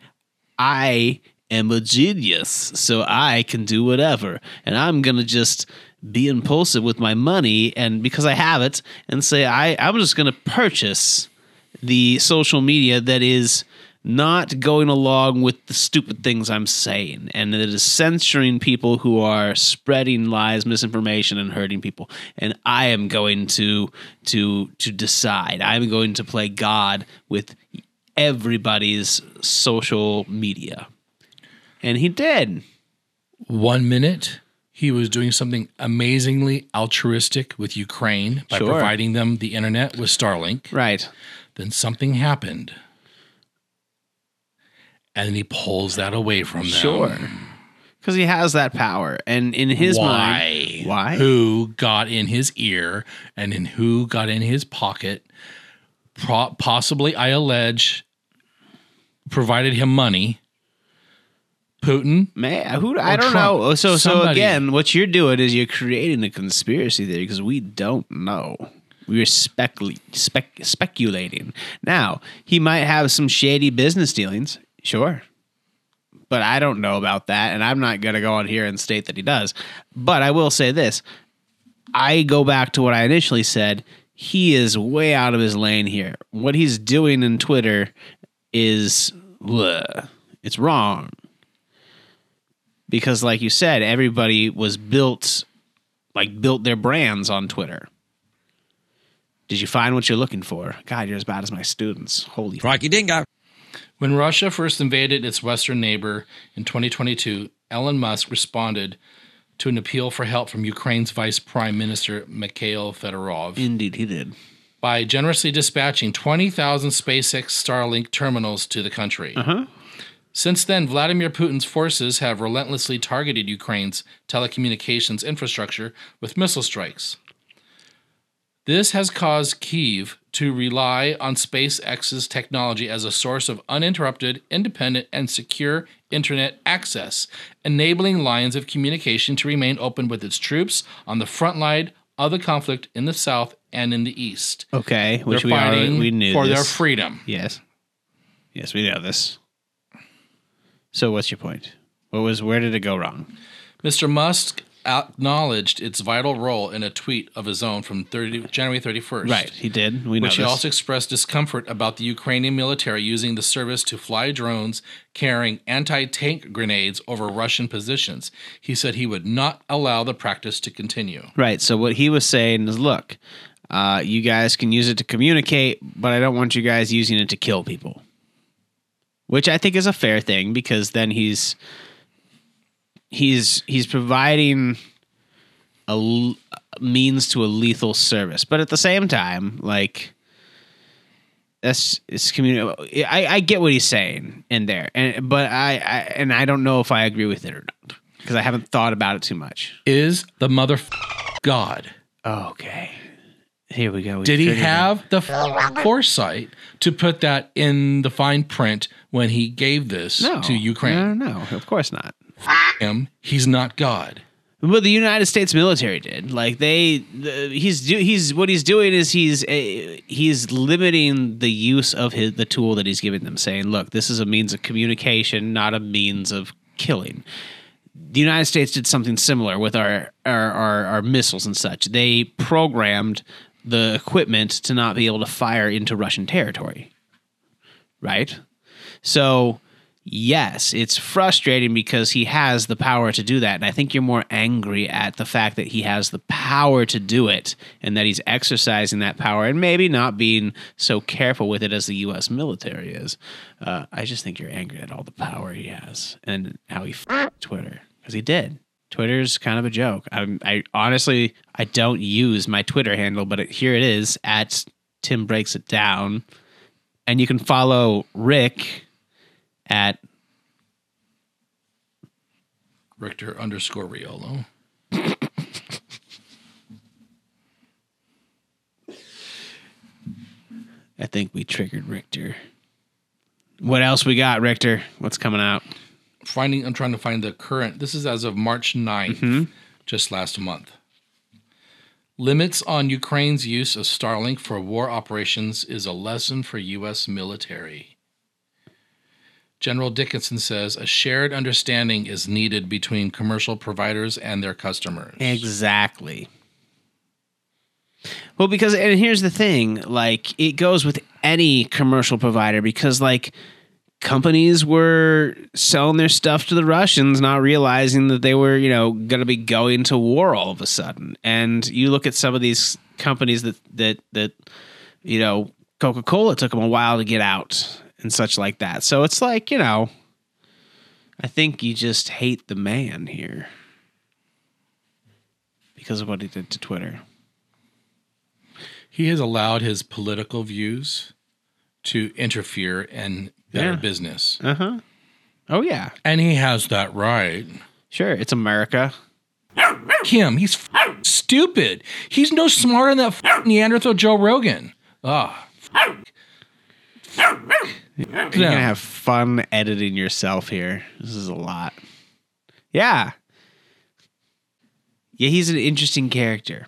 I am a genius, so I can do whatever. And I'm going to just be impulsive with my money, and because I have it, and say, I, I'm just going to purchase the social media that is... not going along with the stupid things I'm saying, and it is censoring people who are spreading lies, misinformation, and hurting people. And I am going to to to decide. I'm going to play God with everybody's social media. And he did. One minute, he was doing something amazingly altruistic with Ukraine by sure. providing them the internet with Starlink. Right. Then something happened. And then he pulls that away from them. Sure. Because he has that power. And in his why? mind... Why? Who got in his ear and in who got in his pocket, pro- possibly, I allege, provided him money. Putin? Man, who, I don't Trump, know. So, so again, what you're doing is you're creating a conspiracy theory because we don't know. We're specul- spec- speculating. Now, he might have some shady business dealings. Sure. But I don't know about that, and I'm not going to go on here and state that he does. But I will say this. I go back to what I initially said. He is way out of his lane here. What he's doing in Twitter is, bleh, it's wrong. Because like you said, everybody was built, like built their brands on Twitter. Did you find what you're looking for? God, you're as bad as my students. Holy Rocky Dingo. When Russia first invaded its western neighbor in twenty twenty-two, Elon Musk responded to an appeal for help from Ukraine's Vice Prime Minister Mikhail Fedorov. Indeed, he did. By generously dispatching twenty thousand SpaceX Starlink terminals to the country. Uh-huh. Since then, Vladimir Putin's forces have relentlessly targeted Ukraine's telecommunications infrastructure with missile strikes. This has caused Kyiv to rely on SpaceX's technology as a source of uninterrupted, independent, and secure internet access, enabling lines of communication to remain open with its troops on the front line of the conflict in the south and in the east. Okay, which They're we fighting already, we knew for this. Their freedom. Yes, yes, we know this. So, what's your point? What was? Where did it go wrong? Mister Musk acknowledged its vital role in a tweet of his own from thirty, January thirty-first. Right, he did. We know Which this. He also expressed discomfort about the Ukrainian military using the service to fly drones carrying anti-tank grenades over Russian positions. He said he would not allow the practice to continue. Right, so what he was saying is, look, uh, you guys can use it to communicate, but I don't want you guys using it to kill people. Which I think is a fair thing, because then he's... He's he's providing a l- means to a lethal service, but at the same time, like that's it's community. I, I get what he's saying in there, and but I, I and I don't know if I agree with it or not because I haven't thought about it too much. Is the mother f- God? Okay, here we go. We Did he have it. the f- foresight to put that in the fine print when he gave this no, to Ukraine? No, no, of course not. Him, he's not God. But the United States military did. Like they, the, he's do, he's what he's doing is he's a, he's limiting the use of his the tool that he's giving them, saying, "Look, this is a means of communication, not a means of killing." The United States did something similar with our our our, our missiles and such. They programmed the equipment to not be able to fire into Russian territory. Right? So. Yes, it's frustrating because he has the power to do that. And I think you're more angry at the fact that he has the power to do it and that he's exercising that power and maybe not being so careful with it as the U S military is. Uh, I just think you're angry at all the power he has and how he f***ed Twitter because he did. Twitter's kind of a joke. I'm, I honestly, I don't use my Twitter handle, but it, here it is at Tim Breaks It Down. And you can follow Rick... at Rictor underscore Riolo. I think we triggered Rictor. What else we got, Rictor? What's coming out? Finding, I'm trying to find the current. This is as of March ninth, mm-hmm. just last month. Limits on Ukraine's use of Starlink for war operations is a lesson for U S military. General Dickinson says a shared understanding is needed between commercial providers and their customers. Exactly. Well, because, and here's the thing, like, it goes with any commercial provider because, like, companies were selling their stuff to the Russians, not realizing that they were, you know, going to be going to war all of a sudden. And you look at some of these companies that, that, that you know, Coca-Cola took them a while to get out. And such like that. So it's like, you know, I think you just hate the man here because of what he did to Twitter. He has allowed his political views to interfere in their yeah. business. Uh-huh. Oh, yeah. And he has that right. Sure, it's America. Kim, he's f- stupid. He's no smarter than that f- Neanderthal Joe Rogan. Ah. Oh, f- You're no. going to have fun editing yourself here. This is a lot. Yeah. Yeah, he's an interesting character.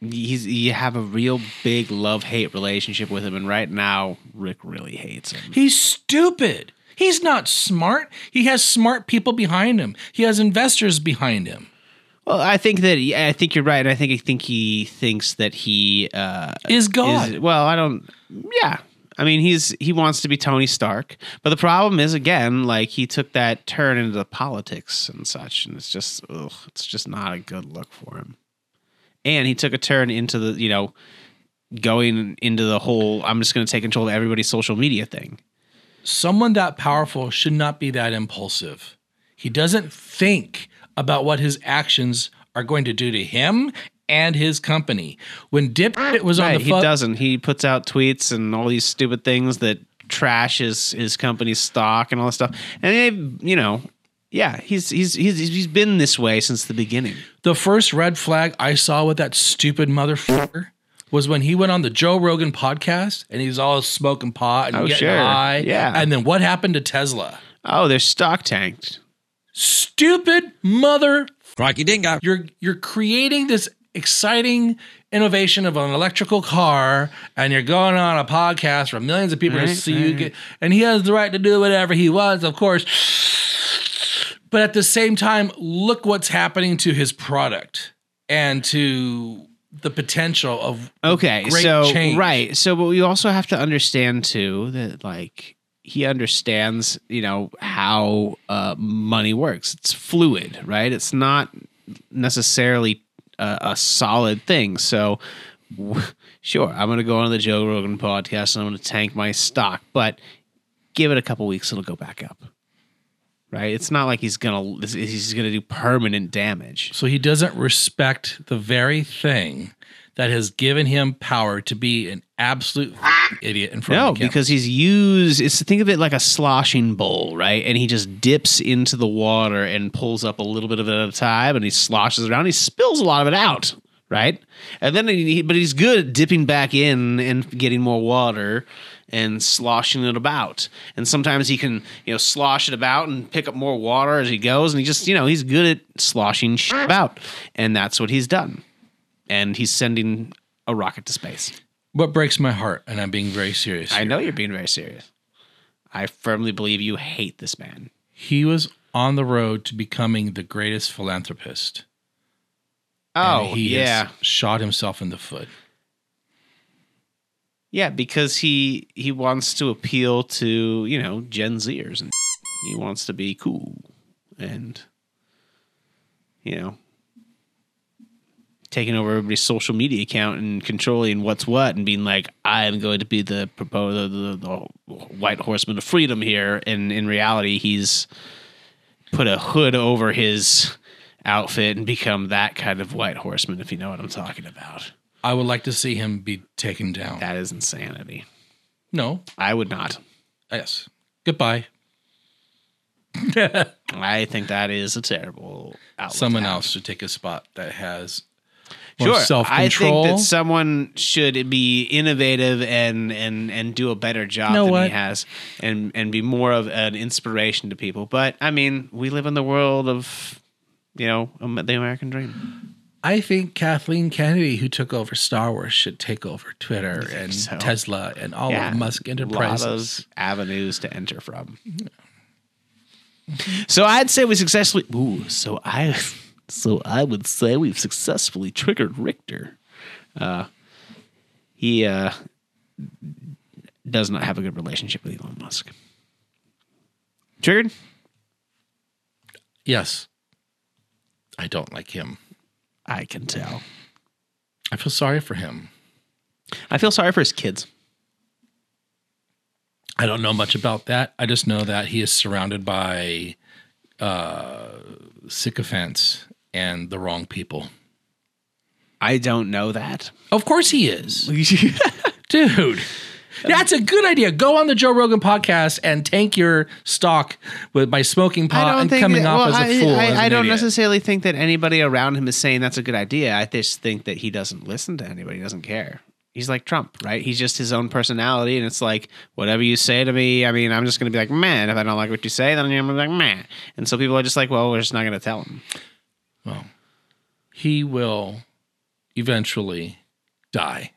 He's You have a real big love-hate relationship with him, and right now, Rick really hates him. He's stupid. He's not smart. He has smart people behind him. He has investors behind him. Well, I think that I think you're right, and I think I think he thinks that he uh, is God. Is, well, I don't. Yeah, I mean, he's he wants to be Tony Stark, but the problem is again, like he took that turn into the politics and such, and it's just, ugh, it's just not a good look for him. And he took a turn into the, you know, going into the whole I'm just going to take control of everybody's social media thing. Someone that powerful should not be that impulsive. He doesn't think about what his actions are going to do to him and his company. When Dipshit was on right, the... Fu- he doesn't. He puts out tweets and all these stupid things that trash his, his company's stock and all this stuff. And, they, you know, yeah, he's, he's he's he's been this way since the beginning. The first red flag I saw with that stupid motherfucker was when he went on the Joe Rogan podcast and he's all smoking pot and oh, getting sure. high. Yeah. And then what happened to Tesla? Oh, their stock tanked. Stupid mother... Crikey dingo. You're, you're creating this exciting innovation of an electrical car, and you're going on a podcast for millions of people right, to see right. you get... And he has the right to do whatever he wants, of course. But at the same time, look what's happening to his product and to the potential of okay, great so, change. Right. So, but we also have to understand, too, that, like... He understands, you know, how uh, money works. It's fluid, right? It's not necessarily a, a solid thing. So, w- sure, I'm going to go on the Joe Rogan podcast and I'm going to tank my stock, but give it a couple weeks, it'll go back up, right? It's not like he's going to he's going to do permanent damage. So he doesn't respect the very thing that has given him power to be an absolute idiot in front no, of him. No, because he's used, it's think of it like a sloshing bowl, right? And he just dips into the water and pulls up a little bit of it at a time, and he sloshes around. He spills a lot of it out, right? And then, he, but he's good at dipping back in and getting more water and sloshing it about. And sometimes he can, you know, slosh it about and pick up more water as he goes. And he just, you know, he's good at sloshing shit about. And that's what he's done. And he's sending a rocket to space. What breaks my heart, and I'm being very serious here. I know you're being very serious. I firmly believe you hate this man. He was on the road to becoming the greatest philanthropist. Oh, and he yeah. has shot himself in the foot. Yeah, because he he wants to appeal to, you know, Gen Zers, and he wants to be cool and, you know, taking over everybody's social media account and controlling what's what and being like, I am going to be the proposal, the, the, the white horseman of freedom here. And in reality, he's put a hood over his outfit and become that kind of white horseman, if you know what I'm talking about. I would like to see him be taken down. That is insanity. No. I would not. Yes. Goodbye. I think that is a terrible outlet. Someone else should take a spot that has... More sure, I think that someone should be innovative and and, and do a better job you know than what? he has, and and be more of an inspiration to people. But I mean, we live in the world of, you know, the American dream. I think Kathleen Kennedy, who took over Star Wars, should take over Twitter and so. Tesla and all yeah, of Musk Enterprises. A lot of avenues to enter from. So I'd say we successfully. Ooh, so I. So I would say we've successfully triggered Rictor. Uh, he uh, does not have a good relationship with Elon Musk. Triggered? Yes. I don't like him. I can tell. I feel sorry for him. I feel sorry for his kids. I don't know much about that. I just know that he is surrounded by uh, sycophants and the wrong people. I don't know that. Of course he is. Dude, that's a good idea. Go on the Joe Rogan podcast and tank your stock with by smoking pot and coming that, off well, as a I, fool. I, I, I don't idiot. necessarily think that anybody around him is saying that's a good idea. I just think that he doesn't listen to anybody. He doesn't care. He's like Trump, right? He's just his own personality, and it's like, whatever you say to me, I mean, I'm just going to be like, man, if I don't like what you say, then I'm going to be like, man. And so people are just like, well, we're just not going to tell him. Well, he will eventually die.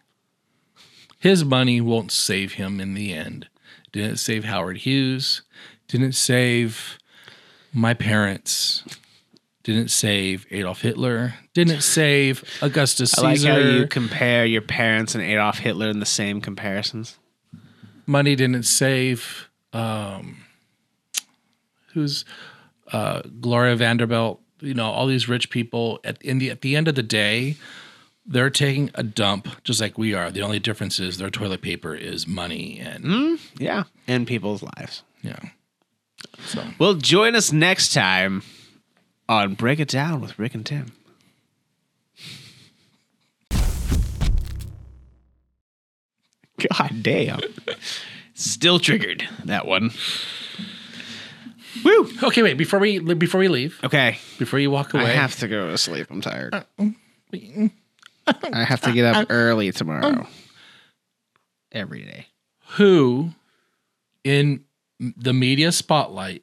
His money won't save him in the end. Didn't save Howard Hughes. Didn't save my parents. Didn't save Adolf Hitler. Didn't save Augustus Caesar. I like how you compare your parents and Adolf Hitler in the same comparisons. Money didn't save um, who's uh, Gloria Vanderbilt. You know, all these rich people. At in the at the end of the day, they're taking a dump just like we are. The only difference is their toilet paper is money and mm, yeah, and people's lives. Yeah. So, well, join us next time on Break It Down with Rick and Tim. God damn. Still triggered, that one. Woo! Okay, wait, before we before we leave. Okay. Before you walk away. I have to go to sleep. I'm tired. I have to get up early tomorrow. Every day. Who in the media spotlight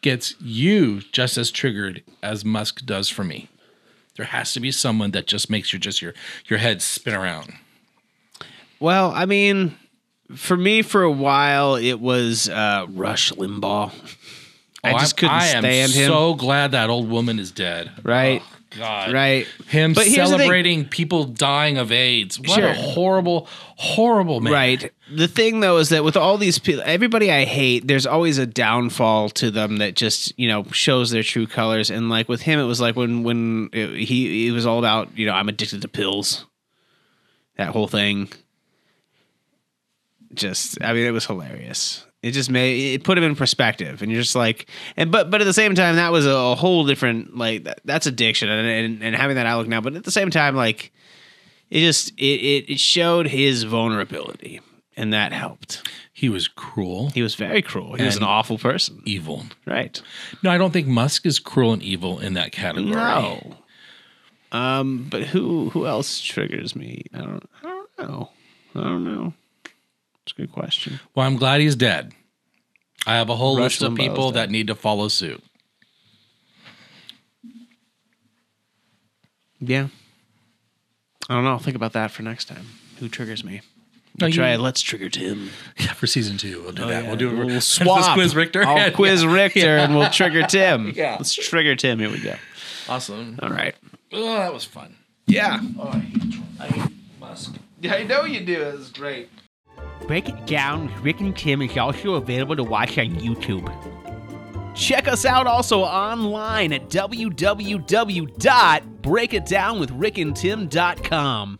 gets you just as triggered as Musk does for me? There has to be someone that just makes your just your your head spin around. Well, I mean, for me, for a while, it was uh, Rush Limbaugh. I oh, just couldn't I stand am him. So glad that old woman is dead. Right. Oh, God. Right. Him but celebrating people dying of AIDS. What sure. a horrible, horrible man. Right. The thing, though, is that with all these people, everybody I hate, there's always a downfall to them that just, you know, shows their true colors. And like with him, it was like when when it, he it was all about, you know, I'm addicted to pills. That whole thing. Just, I mean, it was hilarious. It just made it put him in perspective, and you're just like, and but but at the same time, that was a, a whole different like that, that's addiction, and, and and having that outlook now. But at the same time, like it just it, it it showed his vulnerability, and that helped. He was cruel. He was very cruel. He was an awful person, evil. Right? No, I don't think Musk is cruel and evil in that category. No. Um, but who who else triggers me? I don't I don't know. I don't know. Good question. Well, I'm glad he's dead. I have a whole Rush list of people that need to follow suit. Yeah. I don't know. I'll think about that for next time. Who triggers me? We'll no, try you... Let's Trigger Tim. Yeah, for season two. We'll do oh, that. Yeah. We'll do it. We'll swap. Quiz Rictor. I'll quiz yeah. Rictor yeah. and we'll trigger Tim. Yeah. Let's trigger Tim. Here we go. Awesome. All right. Oh, that was fun. Yeah. Oh, I hate Trump. I hate Musk. I know you do. It was great. Break It Down with Rick and Tim is also available to watch on YouTube. Check us out also online at w w w dot break it down with rick and tim dot com.